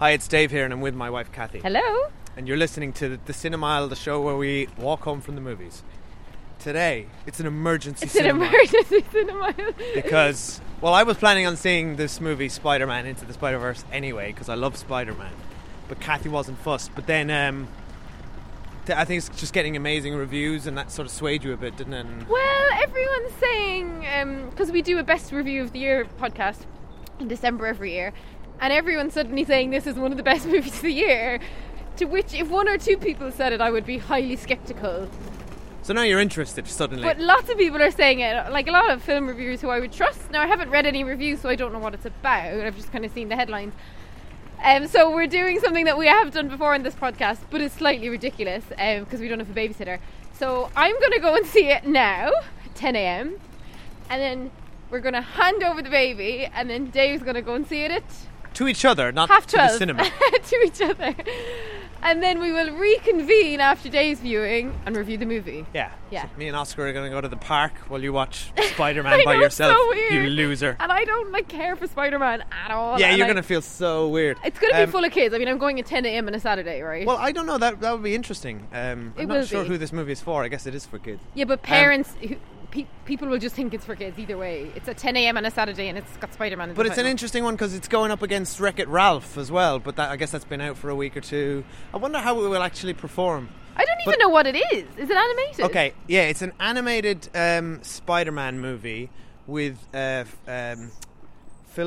Hi, it's Dave here, and I'm with my wife, Kathy. Hello. And you're listening to the Cinemile, the show where we walk home from the movies. Today, it's an emergency Cinemile. It's an emergency Cinemile. Because, well, I was planning on seeing this movie, Spider-Man: Into the Spider-Verse, anyway, because I love Spider-Man. But Kathy wasn't fussed. But then, I think it's just getting amazing reviews, and that sort of swayed you a bit, didn't it? And well, everyone's saying, because we do a Best Review of the Year podcast in December every year, and everyone's suddenly saying this is one of the best movies of the year, to which if one or two people said it, I would be highly sceptical. So now you're interested, suddenly. But lots of people are saying it, like a lot of film reviewers who I would trust. Now, I haven't read any reviews, so I don't know what it's about. I've just kind of seen the headlines. So we're doing something that we have done before in this podcast, but it's slightly ridiculous because we don't have a babysitter. So I'm going to go and see it now, 10 a.m, and then we're going to hand over the baby, and then Dave's going to go and see it at... To each other, not to the cinema. To each other. And then we will reconvene after Dave's viewing and review the movie. Yeah. So me and Oscar are going to go to the park while you watch Spider-Man by yourself. So weird. You loser. And I don't care for Spider-Man at all. Yeah, you're going to feel so weird. It's going to be full of kids. I mean, I'm going at 10 a.m. on a Saturday, right? Well, I don't know. That would be interesting. I'm not sure who this movie is for. I guess it is for kids. Yeah, but parents... people will just think it's for kids either way. It's at 10 a.m. on a Saturday and it's got Spider-Man. But it's an interesting one because it's going up against Wreck-It Ralph as well, but I guess that's been out for a week or two. I wonder how it will actually perform. I don't even know what it is. Is it animated? Okay, yeah, it's an animated Spider-Man movie with Phil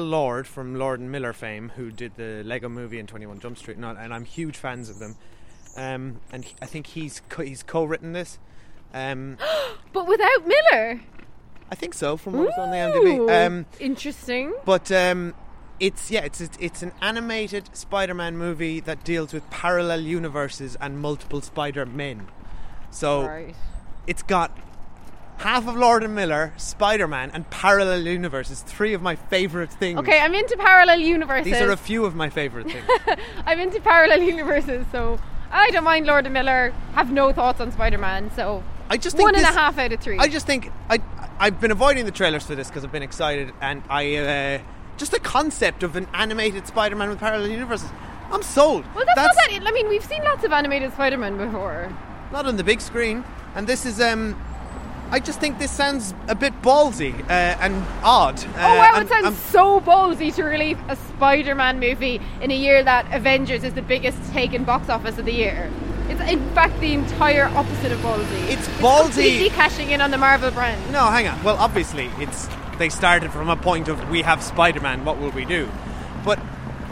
Lord from Lord and Miller fame, who did the Lego Movie and 21 Jump Street, and I'm huge fans of them. And I think he's co-written this. But without Miller, I think so. From what it's on the IMDb, interesting. But it's an animated Spider-Man movie that deals with parallel universes and multiple Spider-Men. So It's got half of Lord and Miller, Spider-Man, and parallel universes. Three of my favourite things. Okay, I'm into parallel universes. These are a few of my favourite things. I'm into parallel universes, so I don't mind Lord and Miller. Have no thoughts on Spider-Man, so. I just think 1.5 out of 3. I just think I've been avoiding the trailers for this because I've been excited, and just the concept of an animated Spider-Man with parallel universes. I'm sold. Well, that's not that. I mean, we've seen lots of animated Spider-Man before. Not on the big screen, and this is. I just think this sounds a bit ballsy and odd. It sounds so ballsy to release a Spider-Man movie in a year that Avengers is the biggest take-in box office of the year. It's in fact the entire opposite of ballsy. It's ballsy. It's completely cashing in on the Marvel brand. No, hang on. Well, obviously, they started from a point of we have Spider-Man. What will we do? But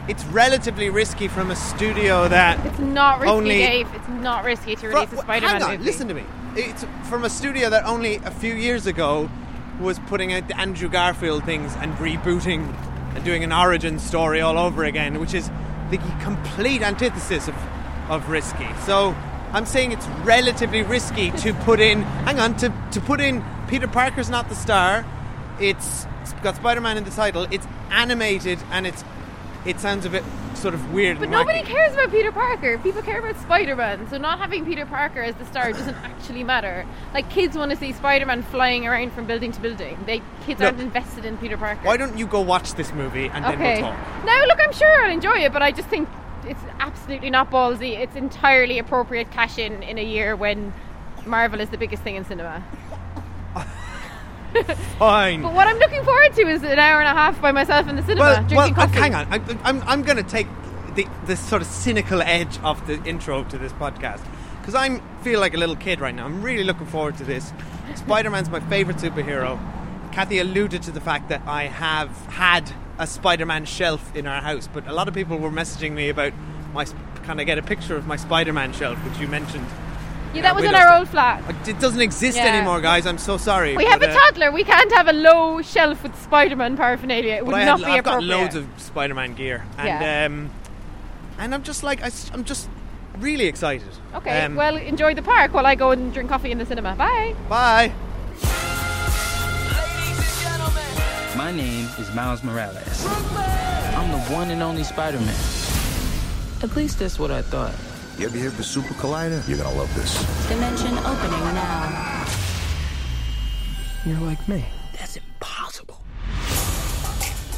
it's relatively risky from a studio that it's not risky, Dave. It's not risky to release a Spider-Man movie. Listen to me. It's from a studio that only a few years ago was putting out the Andrew Garfield things and rebooting and doing an origin story all over again, which is the complete antithesis of risky. So I'm saying it's relatively risky to put in to put in Peter Parker's not the star. It's got Spider-Man in the title, it's animated, and it sounds a bit sort of weird. But nobody cares about Peter Parker. People care about Spider-Man. So not having Peter Parker as the star doesn't actually matter. Like, kids want to see Spider-Man flying around from building to building. Aren't invested in Peter Parker. Why don't you go watch this movie and then we'll talk? No, look, I'm sure I'll enjoy it, but I just think it's absolutely not ballsy. It's entirely appropriate cash in a year when Marvel is the biggest thing in cinema. Fine. But what I'm looking forward to is an hour and a half by myself in the cinema, drinking coffee. Hang on, I'm going to take the sort of cynical edge of the intro to this podcast because I feel like a little kid right now. I'm really looking forward to this. Spider-Man's my favourite superhero. Kathy alluded to the fact that I have had a Spider-Man shelf in our house, but a lot of people were messaging me about can I get a picture of my Spider-Man shelf, which you mentioned. Yeah, that was in our old flat. It doesn't exist anymore, guys. I'm so sorry. We have a toddler. We can't have a low shelf with Spider-Man paraphernalia. It would not be appropriate. I've got loads of Spider-Man gear. And I'm just like, I'm just really excited. Okay, well, enjoy the park while I go and drink coffee in the cinema. Bye. Bye. Ladies and gentlemen. My name is Miles Morales. I'm the one and only Spider-Man. At least that's what I thought. You ever hear of the Super Collider? You're gonna love this. Dimension opening now. You're like me. That's impossible.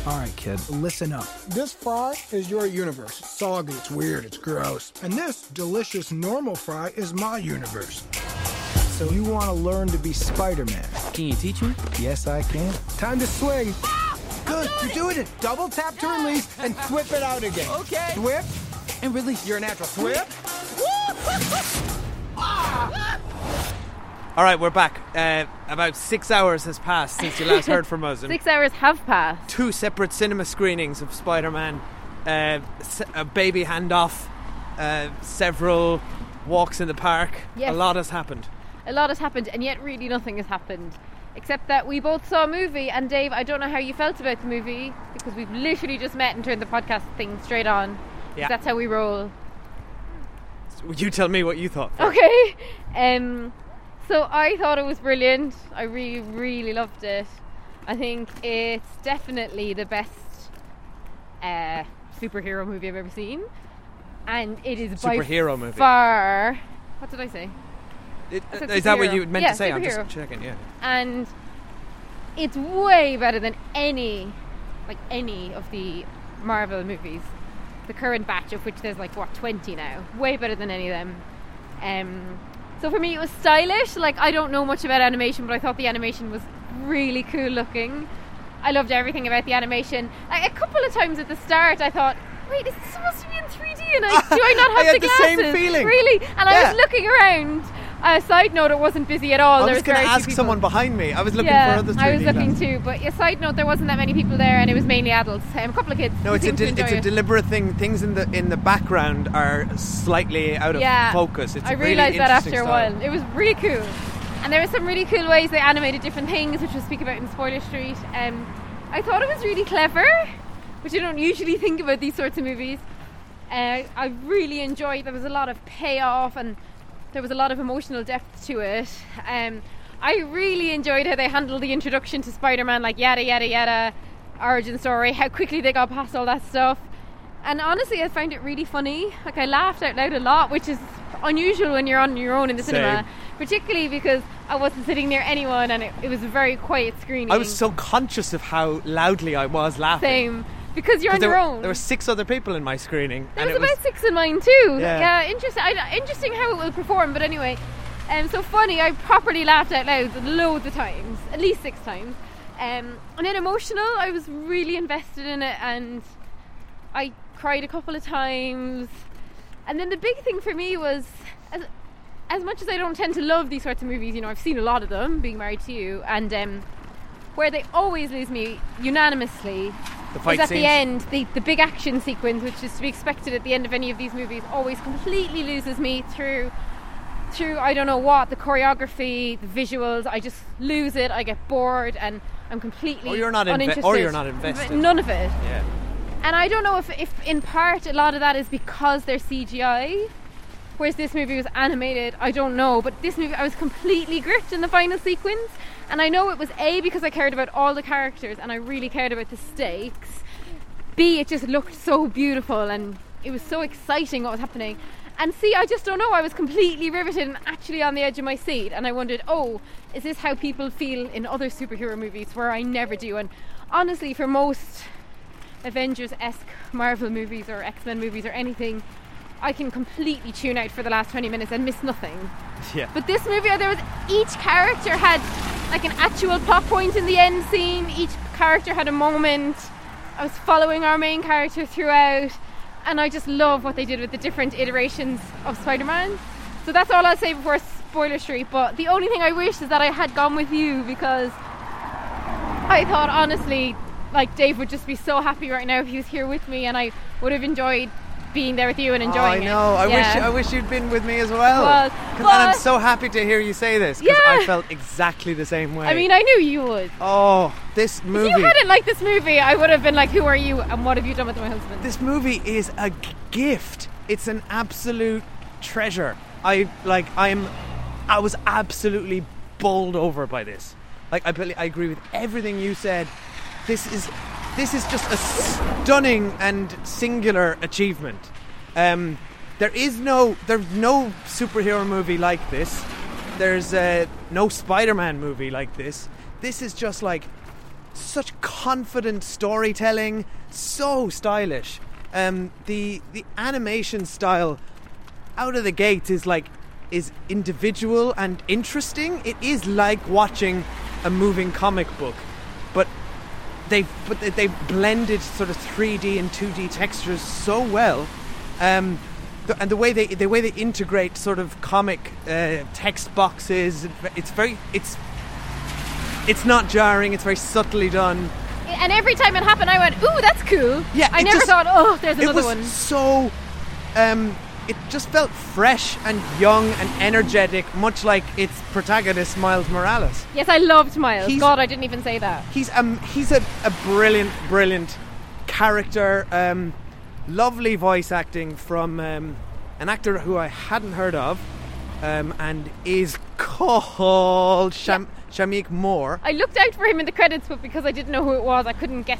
All right, kid, listen up. This fry is your universe. It's soggy, it's weird, it's gross. And this delicious normal fry is my universe. So you want to learn to be Spider-Man? Can you teach me? Yes, I can. Time to swing. Ah! Good, you're doing it. Double tap to release and whip it out again. Okay. Whip and release. You're a natural. Whip. All right, we're back. About 6 hours has passed since you last heard from us. 6 hours have passed. Two separate cinema screenings of Spider-Man, a baby handoff, several walks in the park. Yes. A lot has happened. A lot has happened, and yet really nothing has happened. Except that we both saw a movie, and Dave, I don't know how you felt about the movie, because we've literally just met and turned the podcast thing straight on. Yeah. That's how we roll. So you tell me what you thought first. Okay. So I thought it was brilliant. I really, really loved it. I think it's definitely the best superhero movie I've ever seen, and it is by far. What did I say? Is that what you meant to say? Superhero. I'm just checking. Yeah. And it's way better than any of the Marvel movies. The current batch, of which there's 20 now. Way better than any of them. So for me it was stylish. I don't know much about animation, but I thought the animation was really cool looking. I loved everything about the animation. A couple of times at the start I thought, wait, is this supposed to be in 3D? And do I not have the glasses? I had the same feeling. Really? And yeah. I was looking around. Side note, it wasn't busy at all. I was going to ask someone behind me. I was looking for other 3D I was looking too. But yeah, side note, there wasn't that many people there, and it was mainly adults. A couple of kids. No, it's a deliberate thing. Things in the background are slightly out of focus. It's I realised really that after a while. It was really cool, and there were some really cool ways they animated different things, which we'll speak about in Spoiler Street. I thought it was really clever, which I don't usually think about these sorts of movies. I really enjoyed. There was a lot of payoff and. There was a lot of emotional depth to it. I really enjoyed how they handled the introduction to Spider-Man, yada, yada, yada, origin story, how quickly they got past all that stuff. And honestly, I found it really funny. I laughed out loud a lot, which is unusual when you're on your own in the cinema. Particularly because I wasn't sitting near anyone and it was a very quiet screening. I was so conscious of how loudly I was laughing. Same. Because you're on your own. There were 6 other people in my screening. There was about 6 in mine too. Yeah, interesting. Interesting how it will perform. But anyway, so funny. I properly laughed out loud loads of times, at least 6 times. And then emotional. I was really invested in it, and I cried a couple of times. And then the big thing for me was, as much as I don't tend to love these sorts of movies, I've seen a lot of them. Being Married to You, and where they always lose me unanimously. The fight scenes. At the end, the big action sequence, which is to be expected at the end of any of these movies, always completely loses me through I don't know what, the choreography, the visuals. I just lose it. I get bored, and I'm completely uninterested. Or you're not invested. None of it. Yeah. And I don't know if in part a lot of that is because they're CGI, whereas this movie was animated. I don't know, but this movie I was completely gripped in the final sequence. And I know it was A, because I cared about all the characters and I really cared about the stakes. B, it just looked so beautiful and it was so exciting what was happening. And C, I just don't know. I was completely riveted and actually on the edge of my seat. And I wondered, is this how people feel in other superhero movies, where I never do? And honestly, for most Avengers-esque Marvel movies or X-Men movies or anything, I can completely tune out for the last 20 minutes and miss nothing. Yeah. But this movie, each character had an actual plot point in the end scene. Each character had a moment. I was following our main character throughout, and I just love what they did with the different iterations of Spider-Man. So that's all I'll say before Spoiler Street, but the only thing I wish is that I had gone with you, because I thought, honestly, Dave would just be so happy right now if he was here with me, and I would have enjoyed being there with you and enjoying it. I wish you'd been with me as well. And I'm so happy to hear you say this, because I felt exactly the same way. I mean, I knew you would. Oh, this movie. If you hadn't liked this movie, I would have been like, who are you and what have you done with my husband? This movie is a gift. It's an absolute treasure. I was absolutely bowled over by this. I agree with everything you said. This is just a stunning and singular achievement. There's no superhero movie like this. There's no Spider-Man movie like this. This is just such confident storytelling, so stylish. The animation style out of the gate is individual and interesting. It is like watching a moving comic book, but they've blended sort of 3D and 2D textures so well, and the way they integrate sort of comic text boxes. It's not jarring. It's very subtly done. And every time it happened, I went, "Ooh, that's cool." Yeah, I never thought, "Oh, there's another one." It was so. It just felt fresh and young and energetic, much like its protagonist, Miles Morales. Yes, I loved Miles. God, I didn't even say that. He's a brilliant, brilliant character. Lovely voice acting from an actor who I hadn't heard of, and is called Shamik Moore. I looked out for him in the credits, but because I didn't know who it was, I couldn't guess.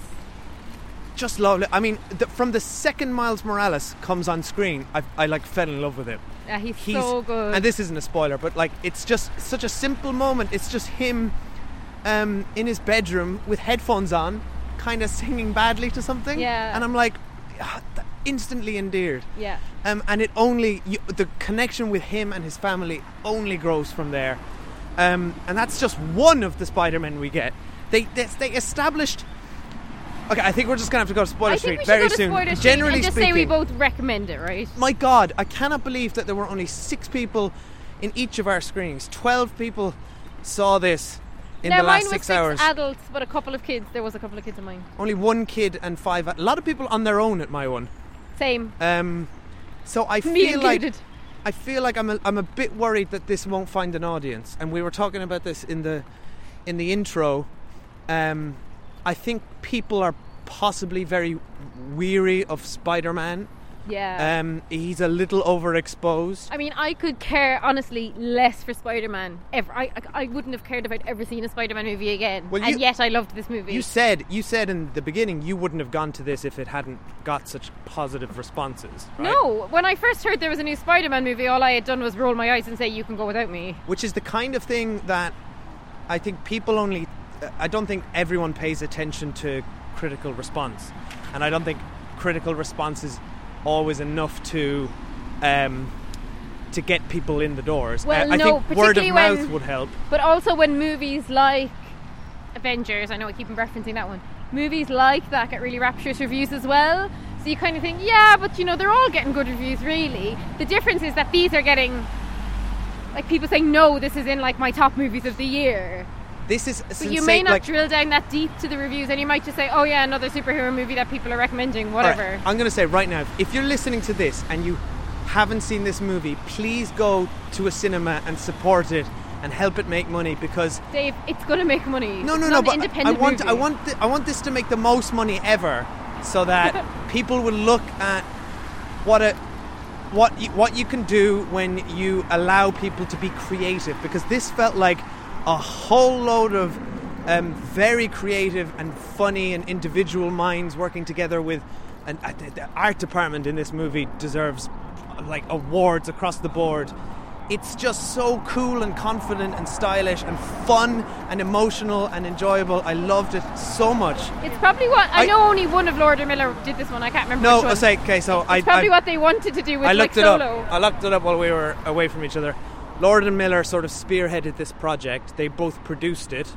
Just lovely. I mean, from the second Miles Morales comes on screen, I fell in love with him. Yeah, he's so good. And this isn't a spoiler, but it's just such a simple moment. It's just him in his bedroom with headphones on, kind of singing badly to something. Yeah. And I'm like, instantly endeared. Yeah. And the connection with him and his family only grows from there. And that's just one of the Spider-Men we get. They established. Okay, I think we're just going to have to go to Spoiler Street very soon. Generally and just speaking, say we both recommend it, right? My God, I cannot believe that there were only 6 people in each of our screenings. 12 people saw this in the last 6 hours. Now mine was 6 adults, but a couple of kids. There was a couple of kids in mine. Only 1 kid and 5. A lot of people on their own at my one. Same. So I feel like I'm a bit worried that this won't find an audience. And we were talking about this in the intro. I think people are possibly very weary of Spider-Man. Yeah. He's a little overexposed. I mean, I could care, honestly, less for Spider-Man. Ever. I wouldn't have cared if I'd ever seen a Spider-Man movie again. Well, and yet I loved this movie. You said in the beginning you wouldn't have gone to this if it hadn't got such positive responses, right? No. When I first heard there was a new Spider-Man movie, all I had done was roll my eyes and say, you can go without me. Which is the kind of thing that I think people only... I don't think everyone pays attention to critical response, and I don't think critical response is always enough to get people in the doors. Well, I think word of mouth would help. But also when movies like Avengers, I know I keep referencing that one, movies like that get really rapturous reviews as well. So you kind of think, yeah, but you know, they're all getting good reviews really. The difference is that these are getting, like, people saying, no, this is in like my top movies of the year. But you may not drill down that deep to the reviews, and you might just say, oh yeah, another superhero movie that people are recommending, whatever. Right, I'm going to say right now, if you're listening to this and you haven't seen this movie, please go to a cinema and support it and help it make money, because Dave, it's going to make money. No, but I want this to make the most money ever, so that people will look at what you can do when you allow people to be creative, because this felt like a whole load of very creative and funny and individual minds working together with the art department in this movie deserves like awards across the board. It's just so cool and confident and stylish and fun and emotional and enjoyable. I loved it so much. It's probably what... I know only one of Lord and Miller did this one. I can't remember which one. What they wanted to do with Solo. I looked it up while we were away from each other. Lord and Miller sort of spearheaded this project. They both produced it,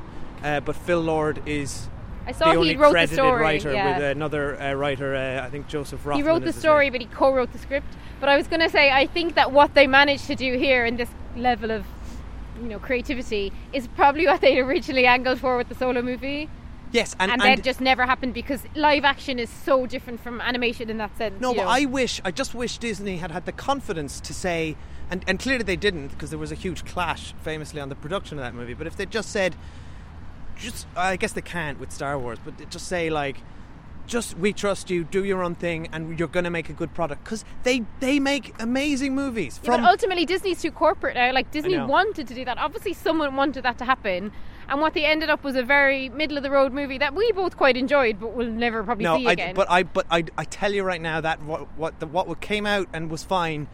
but Phil Lord is the only credited writer, yeah, with another writer, I think Joseph Rothman. He wrote the story, but he co-wrote the script. But I was going to say, I think that what they managed to do here in this level of, you know, creativity is probably what they originally angled for with the Solo movie. Yes, and that just never happened, because live action is so different from animation in that sense. No, but I just wish Disney had the confidence to say, and clearly they didn't, because there was a huge clash famously on the production of that movie. But if they just said, I guess they can't with Star Wars, but just say we trust you, do your own thing, and you're going to make a good product, because they make amazing movies. But ultimately Disney's too corporate now. Like, Disney wanted to do that. Obviously someone wanted that to happen. And what they ended up was a very middle-of-the-road movie that we both quite enjoyed, but we'll never probably see again. But I tell you right now that what came out and was fine,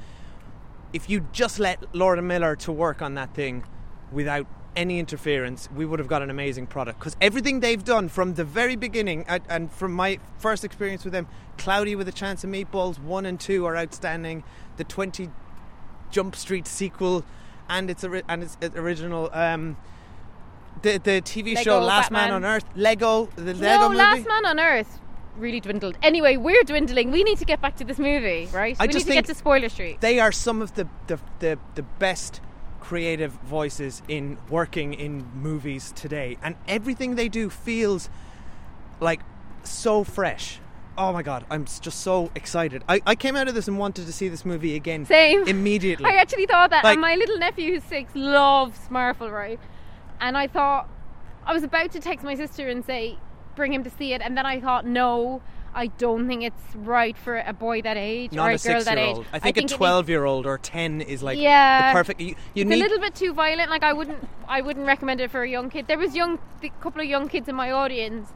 if you just let Lord and Miller to work on that thing without any interference, we would have got an amazing product. Because everything they've done from the very beginning, and from my first experience with them, Cloudy with a Chance of Meatballs 1 and 2 are outstanding. The 20 Jump Street sequel and its original... The TV Lego show Last Batman. Man on Earth. Lego Movie. Last Man on Earth really dwindled. Anyway, we're dwindling. We need to get back to this movie, right? We need to get to Spoiler Street. They are some of the best creative voices in working in movies today, and everything they do feels like so fresh. Oh my god, I'm just so excited. I came out of this and wanted to see this movie again. Same. Immediately. I actually thought that, and my little nephew who's 6 loves Marvel, right? And I thought, I was about to text my sister and say, bring him to see it. And then I thought, no, I don't think it's right for a boy that age or a girl that age. I think a 12-year-old or 10 is like the perfect. It's a little bit too violent. Like I wouldn't recommend it for a young kid. There was a couple of young kids in my audience,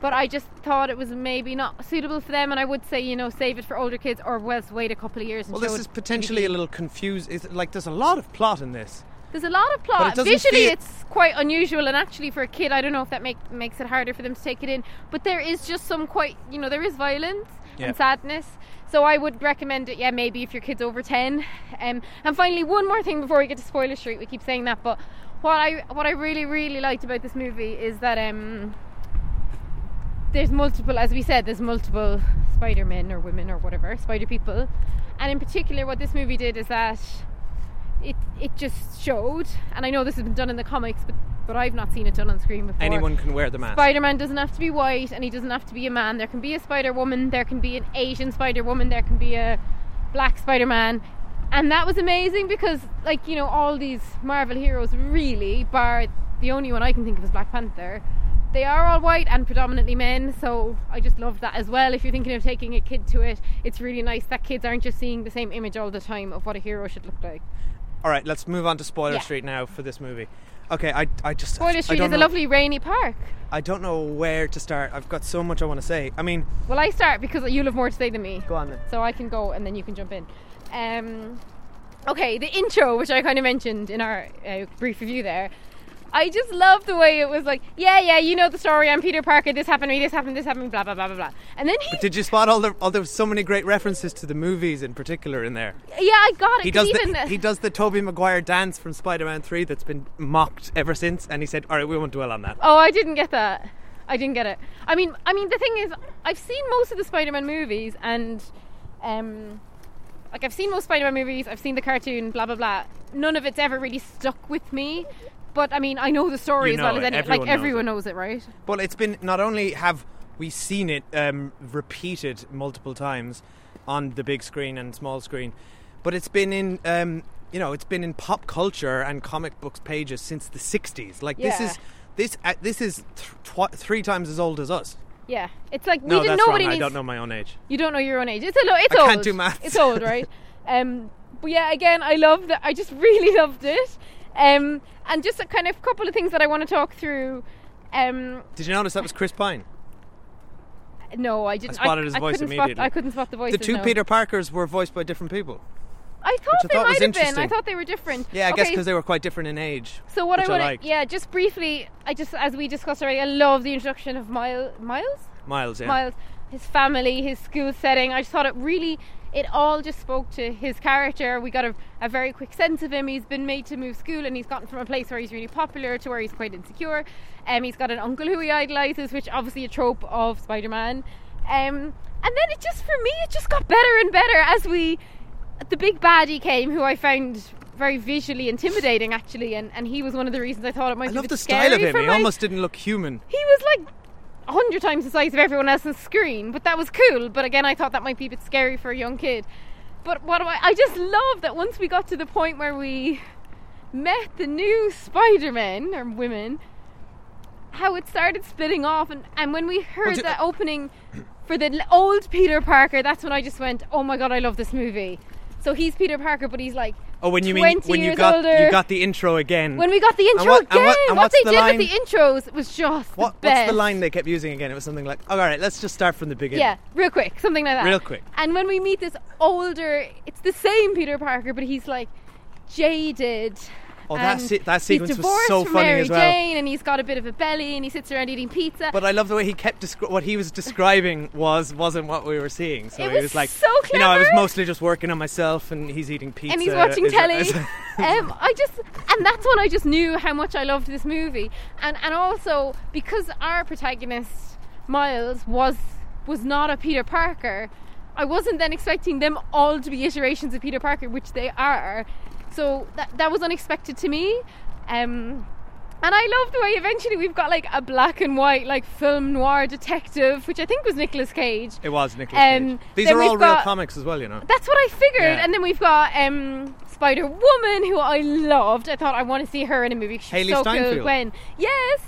but I just thought it was maybe not suitable for them. And I would say, save it for older kids, or wait a couple of years. And this is potentially a little confused. It's like there's a lot of plot in this. There's a lot of plot. Visually, it's quite unusual, and actually, for a kid, I don't know if that makes it harder for them to take it in. But there is just some there is violence and sadness. So I would recommend it. Yeah, maybe if your kid's over 10. And finally, one more thing before we get to Spoiler Street. We keep saying that, but what I really, really liked about this movie is that there's multiple Spider-Men or women or whatever, Spider people, and in particular, what this movie did is that. It just showed, and I know this has been done in the comics, but I've not seen it done on screen before. Anyone can wear the mask. Spider-Man doesn't have to be white, and he doesn't have to be a man. There can be a Spider-Woman, there can be an Asian Spider-Woman, there can be a black Spider-Man. And that was amazing because, all these Marvel heroes really, bar the only one I can think of is Black Panther, they are all white and predominantly men, so I just loved that as well. If you're thinking of taking a kid to it, it's really nice that kids aren't just seeing the same image all the time of what a hero should look like. Alright, let's move on to Spoiler Street now for this movie. Okay, Spoiler Street is a lovely rainy park. I don't know where to start. I've got so much I want to say. Well, I start because you'll have more to say than me. Go on then. So I can go and then you can jump in. Okay, the intro, which I kind of mentioned in our brief review there. I just love the way it was like, you know the story, I'm Peter Parker, this happened to me, this happened me, blah, blah, blah, blah, blah. And then But did you spot there were so many great references to the movies in particular in there? Yeah, I got it. He does the Tobey Maguire dance from Spider-Man 3 that's been mocked ever since, and he said, all right, we won't dwell on that. Oh, I didn't get that. I didn't get it. I mean, the thing is, I've seen most of the Spider-Man movies, and... I've seen most Spider-Man movies, I've seen the cartoon, blah, blah, blah. None of it's ever really stuck with me. But I know the story as well as anyone. Everyone knows it, right? Well, it's been not only have we seen it repeated multiple times on the big screen and small screen, but it's been in pop culture and comic books pages since the 1960s. This is 3 times as old as us. Yeah, it's like I don't know my own age. You don't know your own age. It's old. I can't do maths. It's old, right? But yeah, again, I love that. I just really loved it. And just a kind of couple of things that I want to talk through. Did you notice that was Chris Pine? No, I didn't. I spotted his voice immediately. I couldn't spot the voice. The two Peter Parkers were voiced by different people. I thought they might have been. I thought they were different. Yeah, I guess because they were quite different in age. So what I want to, just briefly, as we discussed already, I love the introduction of Miles. Yeah. Miles, his family, his school setting. I just thought it really. It all just spoke to his character. We got a very quick sense of him. He's been made to move school, and he's gotten from a place where he's really popular to where he's quite insecure. He's got an uncle who he idolises, which obviously a trope of Spider-Man. And then it just, for me, it just got better and better as the big baddie came, who I found very visually intimidating, actually, and he was one of the reasons I thought it might be scary. I love the style of him. He almost didn't look human. He was 100 times the size of everyone else's screen, but that was cool. But again, I thought that might be a bit scary for a young kid. But I just love that once we got to the point where we met the new Spider-Men or women, how it started splitting off, and when we heard that opening for the old Peter Parker, that's when I just went, oh my god, I love this movie. So he's Peter Parker, but he's like, oh, when you got the intro again. When we got the intro again. What they did with the intros was just the best. What's the line they kept using again? It was something like, oh, all right, let's just start from the beginning. Yeah, real quick. Something like that. Real quick. And when we meet this older, it's the same Peter Parker, but he's like jaded Oh, that's it. That sequence was so funny Mary as well. He's divorced from Mary Jane, and he's got a bit of a belly, and he sits around eating pizza. But I love the way he kept what he was describing wasn't what we were seeing. So he was like, so clever. You know, I was mostly just working on myself, and he's eating pizza, and he's watching telly. And that's when I just knew how much I loved this movie, and also because our protagonist Miles was not a Peter Parker. I wasn't then expecting them all to be iterations of Peter Parker, which they are. So that was unexpected to me. And I love the way eventually we've got like a black and white like film noir detective, which I think was Nicolas Cage. It was Nicolas Cage. These are all real comics as well, you know. That's what I figured. Yeah. And then we've got Spider-Woman, who I loved. I thought I want to see her in a movie. She's Haley so Steinfeld. Cool. Gwen. Yes.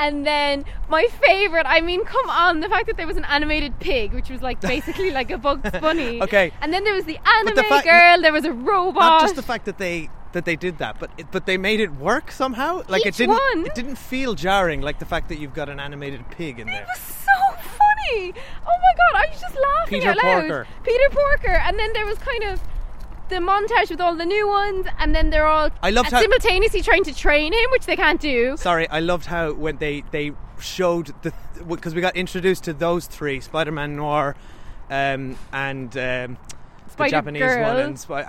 And then my favourite, I mean, come on, the fact that there was an animated pig, which was like basically like a Bugs Bunny. Okay. And then there was the anime girl, there was a robot. Not just the fact that they did that, but they made it work somehow. Like it didn't feel jarring, like the fact that you've got an animated pig in there. It was so funny. Oh my god, I was just laughing out loud. Peter Porker. And then there was kind of the montage with all the new ones, and then they're all simultaneously trying to train him, which they can't do. Sorry, I loved how when they showed because we got introduced to those three, Spider-Man Noir, and the Japanese girl. One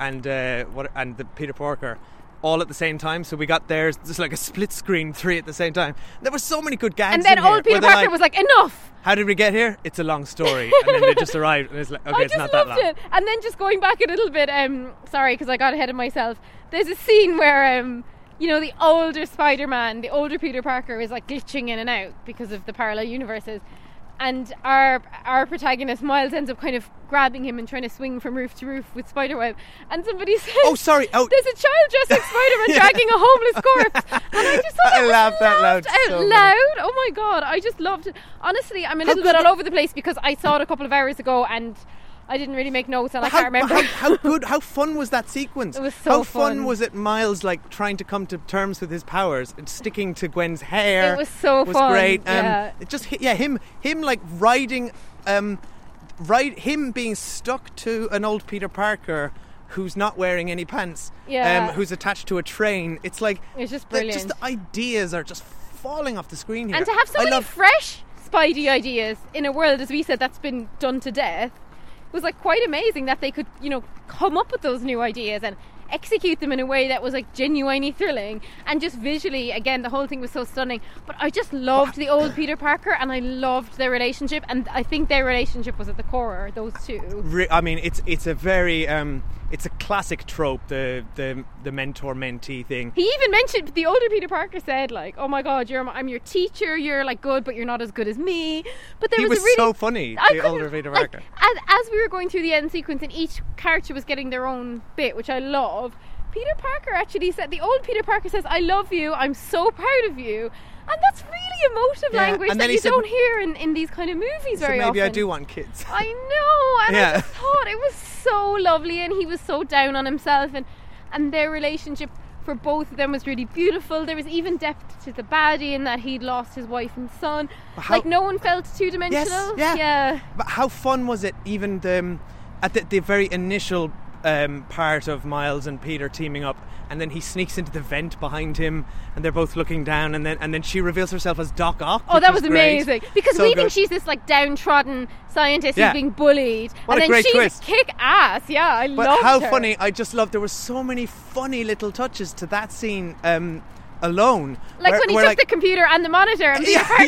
and the Peter Porker, all at the same time. So we got there just like a split screen, three at the same time. There were so many good gags. And then old Peter Parker was like, enough. How did we get here? It's a long story. And then they just arrived, and it's like, okay, it's not that long. I just loved it. And then just going back a little bit, sorry because I got ahead of myself. There's a scene where you know, the older Spider-Man, the older Peter Parker is like glitching in and out because of the parallel universes. And our protagonist, Miles, ends up kind of grabbing him and trying to swing from roof to roof with spiderweb. And somebody says, there's a child dressed like Spider-Man dragging a homeless corpse. And I just thought I laughed out loud. Oh my God, I just loved it. Honestly, I'm a little bit all over the place because I saw it a couple of hours ago and I didn't really make notes, and I can't remember. How fun was that sequence? It was so fun. How fun was it, Miles, like, trying to come to terms with his powers and sticking to Gwen's hair? It was so fun. It was great. Yeah. It just, him, like, riding, him being stuck to an old Peter Parker who's not wearing any pants, who's attached to a train. It's like, it's just brilliant. Just the ideas are just falling off the screen here. And to have so many fresh Spidey ideas in a world, as we said, that's been done to death. It was like quite amazing that they could, you know, come up with those new ideas and execute them in a way that was like genuinely thrilling. And just visually, again, the whole thing was so stunning. But I just loved the old Peter Parker, and I loved their relationship. And I think their relationship was at the core, those two. I mean, it's a very it's a classic trope, the mentor-mentee thing. He even mentioned, the older Peter Parker said, like, oh my God, I'm your teacher, you're like good, but you're not as good as me. But there was really... so funny, the older Peter Parker. Like, as we were going through the end sequence and each character was getting their own bit, which I love, Peter Parker actually said, the old Peter Parker says, I love you, I'm so proud of you. And that's really emotive language that you don't hear in these kind of movies very often. So maybe I do want kids. I know. And I just thought it was so lovely, and he was so down on himself, and their relationship for both of them was really beautiful. There was even depth to the baddie in that he'd lost his wife and son. Like no one felt two-dimensional. Yes, yeah. But how fun was it, even at the very initial part of Miles and Peter teaming up, and then he sneaks into the vent behind him, and they're both looking down, and then she reveals herself as Doc Ock. Oh, that was amazing, because we think she's this like downtrodden scientist who's being bullied, and then she's kick ass. Yeah, I loved her. But how funny! I just loved. There were so many funny little touches to that scene. Alone, like when he took the computer and the monitor, and you don't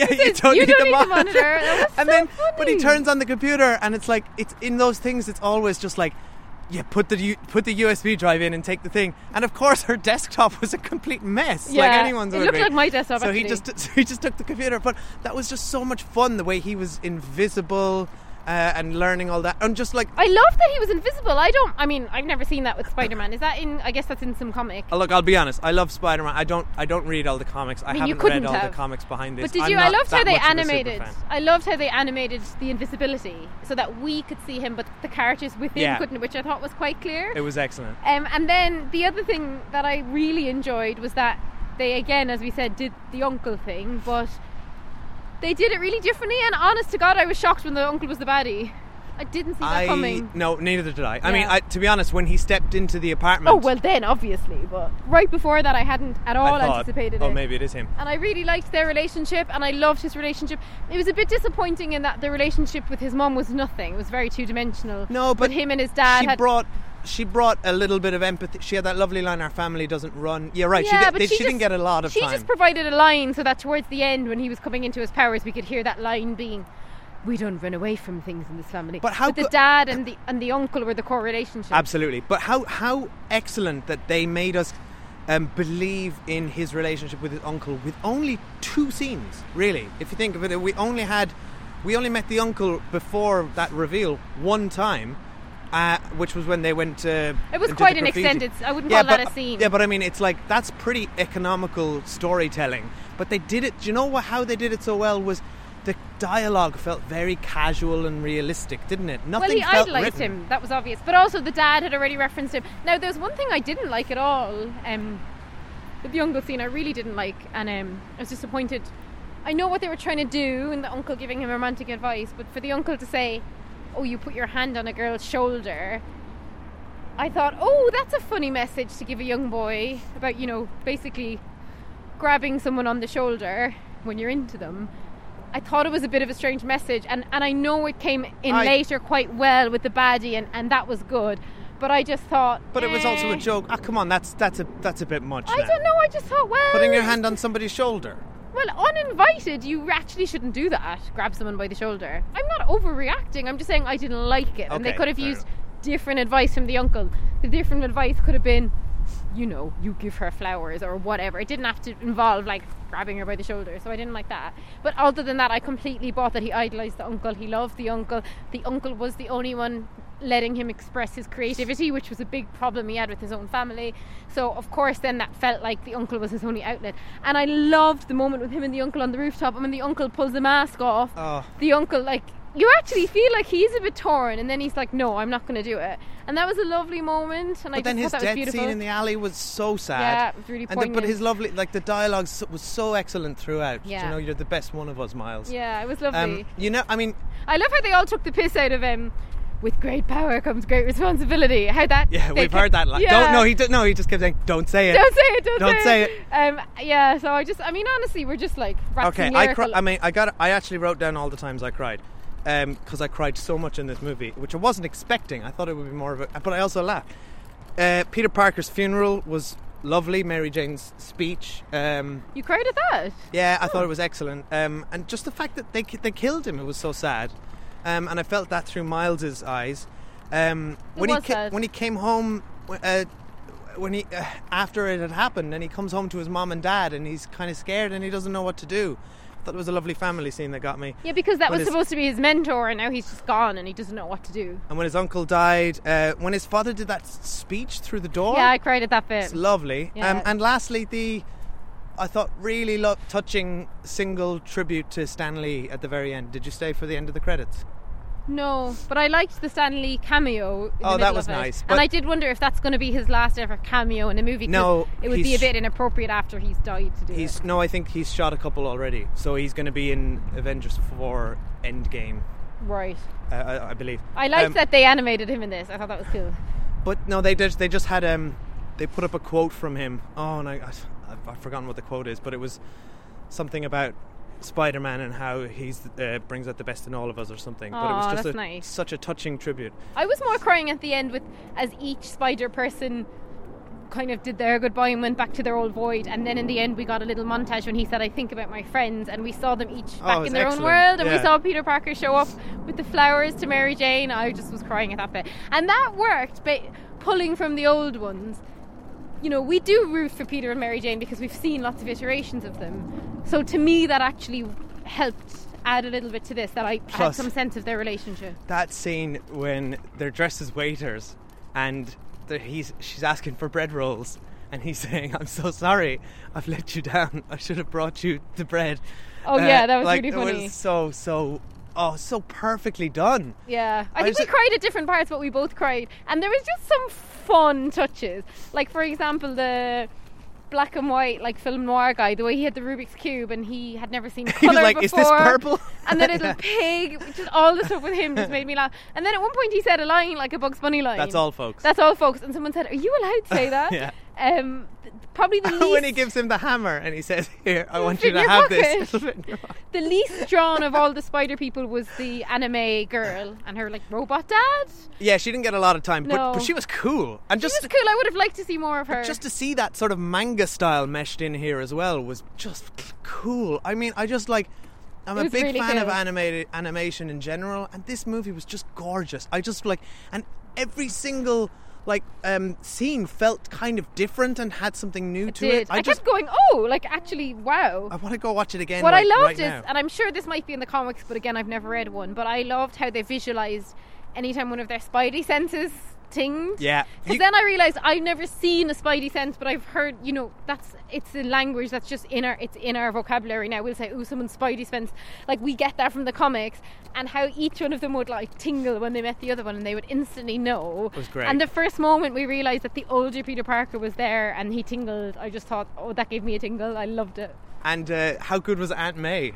need the monitor. That was funny. But he turns on the computer, and it's like, it's in those things. It's always just like, yeah, put the USB drive in and take the thing. And of course, her desktop was a complete mess. Yeah, like anyone's. It looked like my desktop. So actually, he just took the computer. But that was just so much fun. The way he was invisible and learning all that, and just like, I love that he was invisible. I've never seen that with Spider-Man. Is that in? I guess that's in some comic. Oh, look, I'll be honest. I love Spider-Man. I don't read all the comics. I haven't read all the comics behind this. But did you? I loved how they animated. I loved how they animated the invisibility so that we could see him, but the characters within couldn't, which I thought was quite clear. It was excellent. And then the other thing that I really enjoyed was that they, again, as we said, did the uncle thing, but they did it really differently, and honest to God, I was shocked when the uncle was the baddie. I didn't see that coming. No, neither did I. Yeah. I mean, to be honest, when he stepped into the apartment... Oh, well then, obviously. But right before that, I hadn't at all anticipated it. Oh, maybe it is him. And I really liked their relationship, and I loved his relationship. It was a bit disappointing in that the relationship with his mum was nothing. It was very two-dimensional. No, but him and his dad She brought a little bit of empathy. She had that lovely line, "Our family doesn't run." Yeah, right. Yeah, she didn't get a lot of time. She just provided a line so that towards the end, when he was coming into his powers, we could hear that line being, "We don't run away from things in this family." But the dad and the uncle were the core relationship. Absolutely. But how excellent that they made us believe in his relationship with his uncle with only two scenes, really. If you think of it, we only met the uncle before that reveal one time. Which was when they went to... It was quite an extended... I wouldn't call that a scene. Yeah, but I mean, it's like, that's pretty economical storytelling. But they did it... Do you know how they did it so well was the dialogue felt very casual and realistic, didn't it? Nothing felt written. Well, he idolized him. That was obvious. But also the dad had already referenced him. Now, there's one thing I didn't like at all. The uncle scene I really didn't like. And I was disappointed. I know what they were trying to do and the uncle giving him romantic advice. But for the uncle to say... "Oh, you put your hand on a girl's shoulder," I thought, oh, that's a funny message to give a young boy about, you know, basically grabbing someone on the shoulder when you're into them. I thought it was a bit of a strange message, and I know it came in later quite well with the baddie, and that was good. But I just thought... But it was also a joke. Ah, oh, come on, that's a bit much. I don't know, I just thought, well... Putting your hand on somebody's shoulder. Well, uninvited, you actually shouldn't do that. Grab someone by the shoulder. I'm not overreacting. I'm just saying I didn't like it. Okay, and they could have used different advice from the uncle. The different advice could have been, you know, you give her flowers or whatever. It didn't have to involve, like, grabbing her by the shoulder. So I didn't like that. But other than that, I completely bought that he idolized the uncle. He loved the uncle. The uncle was the only one letting him express his creativity, which was a big problem he had with his own family. So of course then that felt like the uncle was his only outlet. And I loved the moment with him and the uncle on the rooftop, and when the uncle pulls the mask off, the uncle, like, you actually feel like he's a bit torn, and then he's like, "No, I'm not going to do it." And that was a lovely moment. And but I then just his death scene in the alley was so sad. Yeah, it was really poignant. But his lovely, like, the dialogue was so excellent throughout. Yeah. You know, you're the best one of us, Miles. Yeah, it was lovely. You know, I mean, I love how they all took the piss out of him. With great power comes great responsibility. How that? Yeah, we've heard that. Like, yeah. He just kept saying, "Don't say it. Don't say it. Don't say it." Yeah. So honestly, we're just like. Okay. I actually wrote down all the times I cried, because I cried so much in this movie, which I wasn't expecting. I thought it would be more of a, but I also laughed. Peter Parker's funeral was lovely. Mary Jane's speech. You cried at that? Yeah, I thought it was excellent. And just the fact that they killed him, it was so sad. And I felt that through Miles's eyes. When he came home, after it had happened, and he comes home to his mom and dad, and he's kind of scared, and he doesn't know what to do. I thought it was a lovely family scene that got me. Yeah, because that was supposed to be his mentor, and now he's just gone, and he doesn't know what to do. And when his uncle died, when his father did that speech through the door, yeah, I cried at that bit. It's lovely. Yeah. And lastly, I thought really touching single tribute to Stan Lee at the very end. Did you stay for the end of the credits? No, but I liked the Stan Lee cameo. That was nice. And I did wonder if that's going to be his last ever cameo in a movie. No, it would be a bit inappropriate after he's died to do it. No, I think he's shot a couple already, so he's going to be in Avengers 4 Endgame. Right. I believe. I liked that they animated him in this. I thought that was cool. But no, they just had they put up a quote from him. Oh, and I've forgotten what the quote is, but it was something about Spider-Man and how he brings out the best in all of us or something. But it was just such a touching tribute. I was more crying at the end as each spider person kind of did their goodbye and went back to their old void, and then in the end we got a little montage when he said, "I think about my friends," and we saw them each back in their own world, and we saw Peter Parker show up with the flowers to Mary Jane. I just was crying at that bit, and that worked, but pulling from the old ones. You know, we do root for Peter and Mary Jane because we've seen lots of iterations of them. So to me, that actually helped add a little bit to this, that I had some sense of their relationship. That scene when they're dressed as waiters and she's asking for bread rolls and he's saying, "I'm so sorry, I've let you down. I should have brought you the bread." Oh, yeah, that was really funny. It was so perfectly done. Yeah, I think we cried at different parts, but we both cried. And there was just some fun touches, like for example the black and white, like film noir guy, the way he had the Rubik's Cube and he had never seen color before. He was like, is this purple? And the little pig, just all the stuff with him just made me laugh. And then at one point he said a line, like a Bugs Bunny line. That's all, folks. That's all, folks. And someone said, are you allowed to say that? Yeah. Probably the least... when he gives him the hammer and he says, here, I want you to have this. The least drawn of all the spider people was the anime girl and her like robot dad. Yeah, she didn't get a lot of time, but she was cool. And she was cool. I would have liked to see more of her. Just to see that sort of manga style meshed in here as well was just cool. I mean, I just like... I'm a big fan of animation in general, and this movie was just gorgeous. I just like... And every single... like scene felt kind of different and had something new to it. I kept going, oh, like actually, wow. I want to go watch it again. What I loved is, and I'm sure this might be in the comics, but again, I've never read one. But I loved how they visualized anytime one of their spidey senses tinged. Yeah. Because then I realized I've never seen a spidey sense, but I've heard, you know, it's a language that's just in our vocabulary now. We'll say, oh, someone's spidey sense. Like we get that from the comics. And how each one of them would like tingle when they met the other one, and they would instantly know. It was great. And the first moment we realised that the older Peter Parker was there and he tingled, I just thought, oh, that gave me a tingle. I loved it. And how good was Aunt May?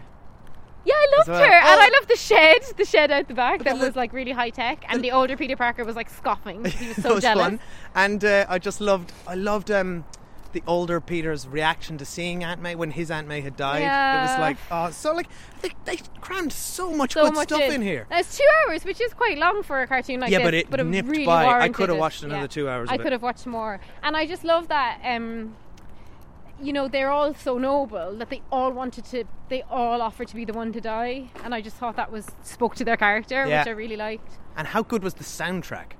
Yeah, I loved her. Oh. And I loved the shed out the back that was like really high tech, and the older Peter Parker was like scoffing. He was so was jealous. Fun. And I loved the older Peter's reaction to seeing Aunt May when his Aunt May had died. Yeah. It was like, oh, so like they crammed so much good stuff in here. Now, it's 2 hours, which is quite long for a cartoon like this. Yeah, but it nipped really by. I could have watched another 2 hours. I could have watched more. And I just love that... you know, they're all so noble that they all offered to be the one to die, and I just thought that spoke to their character, which I really liked. And how good was the soundtrack?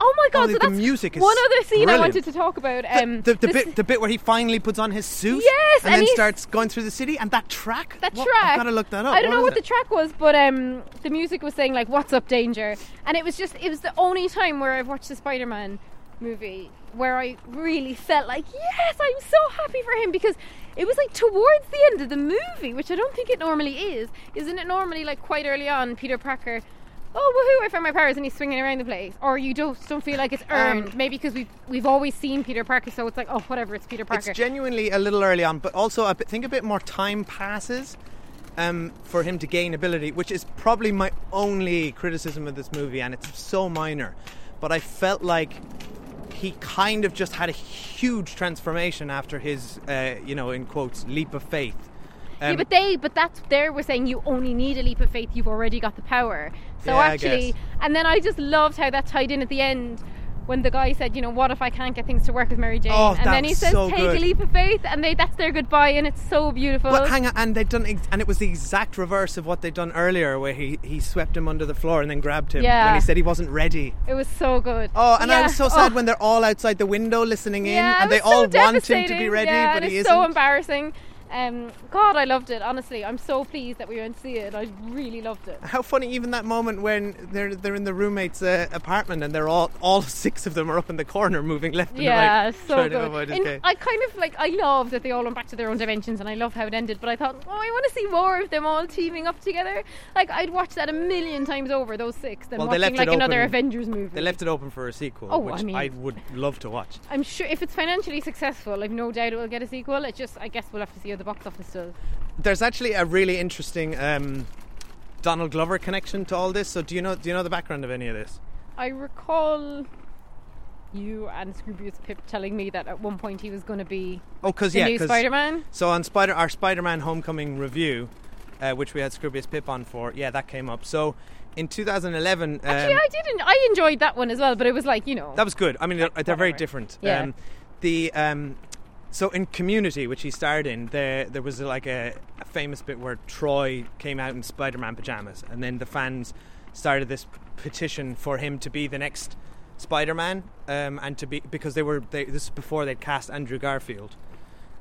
Oh my god! So that's the music is one other scene brilliant. I wanted to talk about. The bit where he finally puts on his suit, yes, and then starts going through the city, and that track. I've got to look that up. I don't know what the track was, but the music was saying like "What's up, danger," and it was the only time where I've watched the Spider-Man movie where I really felt like, yes, I'm so happy for him, because it was like towards the end of the movie, which I don't think it normally is. Isn't it normally like quite early on, Peter Parker, oh woohoo, I found my powers, and he's swinging around the place, or you don't feel like it's earned, maybe because we've always seen Peter Parker, so it's like, oh whatever, it's Peter Parker. It's genuinely a little early on, but also I think a bit more time passes for him to gain ability, which is probably my only criticism of this movie, and it's so minor, but I felt like he kind of just had a huge transformation after his, in quotes, leap of faith. We're saying you only need a leap of faith. You've already got the power. So yeah, actually, and then I just loved how that tied in at the end when the guy said, you know, what if I can't get things to work with Mary Jane? Oh, and then he says, so take a leap of faith, and that's their goodbye, and it's so beautiful. But hang on, and they'd done, and it was the exact reverse of what they'd done earlier, where he swept him under the floor and then grabbed him when he said he wasn't ready. It was so good. Oh, and I was so sad when they're all outside the window listening in, and they all want him to be ready, but he isn't. It's so embarrassing. God, I loved it, honestly. I'm so pleased that we went to see it. I really loved it. How funny, even that moment when they're in the roommate's apartment and they're all six of them are up in the corner moving left and right. Yeah, so good. I love that they all went back to their own dimensions, and I love how it ended, but I thought, oh, I want to see more of them all teaming up together. Like, I'd watch that a million times over, those six, than watching like another Avengers movie. They left it open for a sequel, I would love to watch. I'm sure if it's financially successful, I've no doubt it will get a sequel. It just, I guess we'll have to see the box office does. There's actually a really interesting Donald Glover connection to all this. So do you know the background of any of this? I recall you and Scroobius Pip telling me that at one point he was going to be new Spider-Man. So on our Spider-Man Homecoming review, which we had Scroobius Pip on for, that came up. So in 2011... actually, I enjoyed that one as well, but it was like, you know... That was good. I mean, they're very different. Yeah. So in Community, which he starred in, there was like a famous bit where Troy came out in Spider-Man pajamas, and then the fans started this petition for him to be the next Spider-Man, and to be, because this is before they'd cast Andrew Garfield,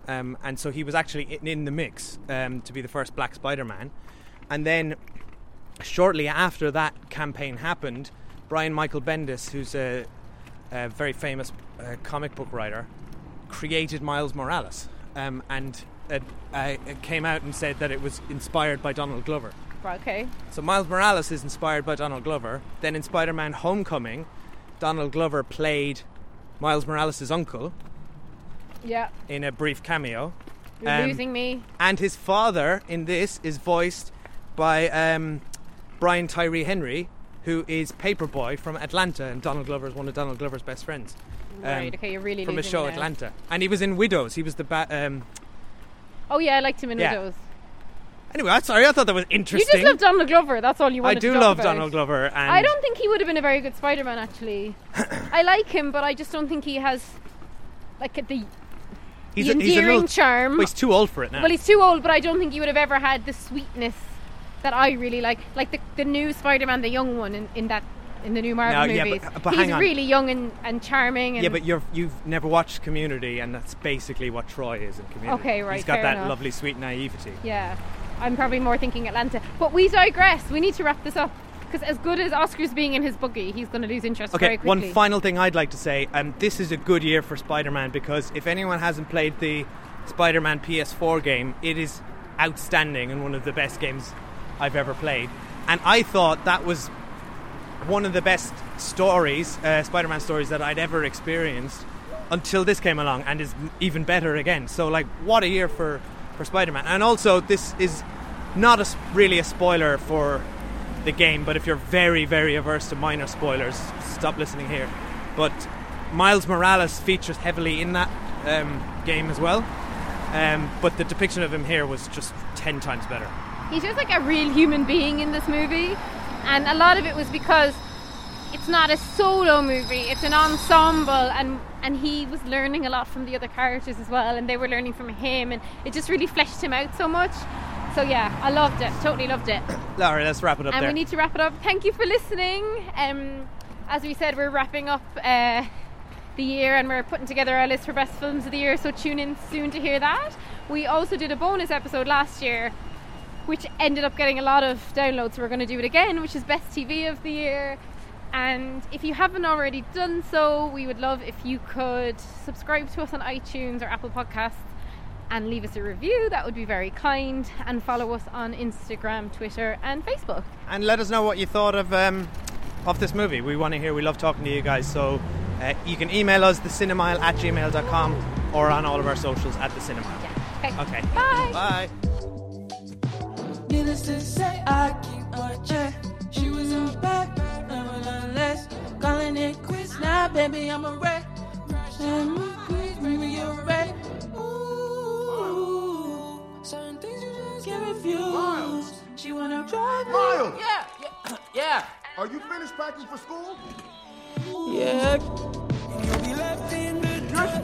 and so he was actually in the mix to be the first Black Spider-Man, and then shortly after that campaign happened, Brian Michael Bendis, who's a very famous comic book writer, created Miles Morales, and it came out and said that it was inspired by Donald Glover. Okay. So Miles Morales is inspired by Donald Glover. Then in Spider-Man Homecoming, Donald Glover played Miles Morales' uncle Yeah. In a brief cameo. You're losing me. And his father in this is voiced by Brian Tyree Henry, who is Paperboy from Atlanta, and Donald Glover is one of Donald Glover's best friends. Right, okay, you're really from losing me. From a show, Atlanta. And he was in Widows. He was the oh yeah, I liked him in Widows. Anyway, I'm sorry, I thought that was interesting. You just love Donald Glover, that's all you wanted to talk about. I do love Donald Glover. And I don't think he would have been a very good Spider-Man, actually. I like him, but I just don't think he has, like, the endearing charm. Well, he's too old for it now. Well, he's too old, but I don't think he would have ever had the sweetness that I really like. Like, the new Spider-Man, the young one in the new Marvel movies. But he's really young and charming. And yeah, but you've never watched Community, and that's basically what Troy is in Community. Okay, right, he's got that lovely, sweet naivety. Yeah. I'm probably more thinking Atlanta. But we digress. We need to wrap this up. Because as good as Oscar's being in his buggy, he's going to lose interest very quickly. Okay, one final thing I'd like to say. This is a good year for Spider-Man, because if anyone hasn't played the Spider-Man PS4 game, it is outstanding and one of the best games I've ever played. And I thought that was one of the best stories, Spider-Man stories, that I'd ever experienced until this came along, and is even better again. So, like, what a year for Spider-Man. And also, this is not really a spoiler for the game, but if you're very, very averse to minor spoilers, stop listening here. But Miles Morales features heavily in that game as well, but the depiction of him here was just 10 times better. He's just like a real human being in this movie, and a lot of it was because it's not a solo movie, it's an ensemble, and he was learning a lot from the other characters as well, and they were learning from him, and it just really fleshed him out so much. So yeah, I loved it, totally loved it. All right, let's wrap it up and we need to wrap it up. Thank you for listening. As we said, we're wrapping up the year, and we're putting together our list for best films of the year, so tune in soon to hear that. We also did a bonus episode last year which ended up getting a lot of downloads, so we're going to do it again, which is best TV of the year. And if you haven't already done so, we would love if you could subscribe to us on iTunes or Apple Podcasts and leave us a review. That would be very kind. And follow us on Instagram, Twitter and Facebook. And let us know what you thought of this movie. We want to hear. We love talking to you guys. So you can email us, thecinemile@gmail.com, or on all of our socials @thecinemile. Yeah. Okay. Bye. Needless to say, I keep watching. She was in bed. Calling it quits now, baby, I'm a wreck. Please bring me a wreck. Ooh, certain things you just can't refuse. She wanna drive me. Miles! Yeah. Are you finished packing for school? Yeah. You'll be left in the dust.